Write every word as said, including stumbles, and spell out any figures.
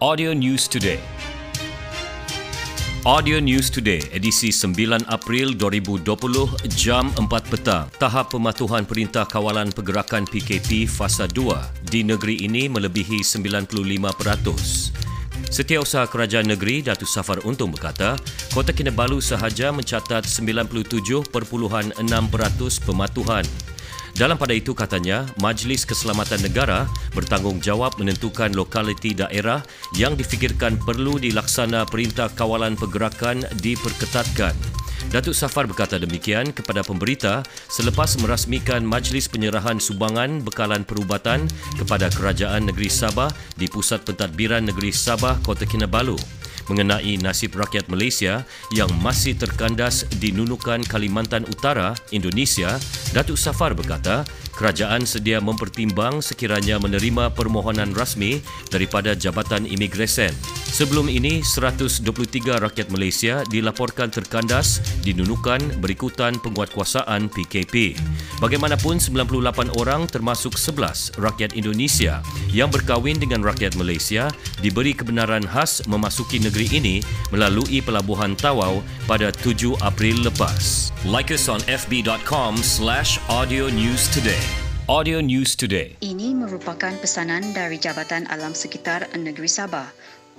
Audio News Today. Audio News Today, edisi sembilan April dua ribu dua puluh, jam empat petang. Tahap pematuhan Perintah Kawalan Pergerakan P K P Fasa dua di negeri ini melebihi sembilan puluh lima peratus. Setiausaha Kerajaan Negeri Datuk Safar Untung berkata, Kota Kinabalu sahaja mencatat sembilan puluh tujuh perpuluhan enam peratus pematuhan. Dalam pada itu katanya, Majlis Keselamatan Negara bertanggungjawab menentukan lokaliti daerah yang difikirkan perlu dilaksana Perintah Kawalan Pergerakan diperketatkan. Datuk Safar berkata demikian kepada pemberita selepas merasmikan Majlis Penyerahan Sumbangan Bekalan Perubatan kepada Kerajaan Negeri Sabah di Pusat Pentadbiran Negeri Sabah, Kota Kinabalu, mengenai nasib rakyat Malaysia yang masih terkandas di Nunukan, Kalimantan Utara, Indonesia. Datuk Safar berkata, kerajaan sedia mempertimbang sekiranya menerima permohonan rasmi daripada Jabatan Imigresen. Sebelum ini, seratus dua puluh tiga rakyat Malaysia dilaporkan terkandas di Nunukan berikutan penguatkuasaan P K P. Bagaimanapun, sembilan puluh lapan orang termasuk sebelas rakyat Indonesia yang berkahwin dengan rakyat Malaysia diberi kebenaran khas memasuki negeri ini melalui pelabuhan Tawau pada tujuh April lepas. Like us on f b dot com slash audio news today. Audio News Today. Ini merupakan pesanan dari Jabatan Alam Sekitar Negeri Sabah.